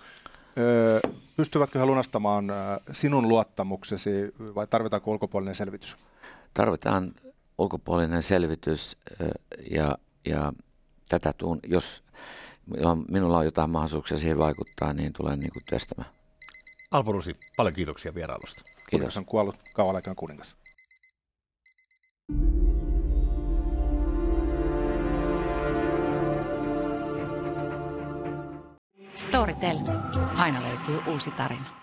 Öö, pystyvätkö he lunastamaan sinun luottamuksesi vai tarvitaanko ulkopuolinen selvitys? Tarvitaan ulkopuolinen selvitys ja, ja tätä tuun, jos minulla on jotain mahdollisuuksia siihen vaikuttaa, niin tulen niin kuin testämään. Alpo Rusi, paljon kiitoksia vierailusta. Kiitos. Kuningas on kuollut, kauan aikaan kuningas. Storytel. Aina löytyy uusi tarina.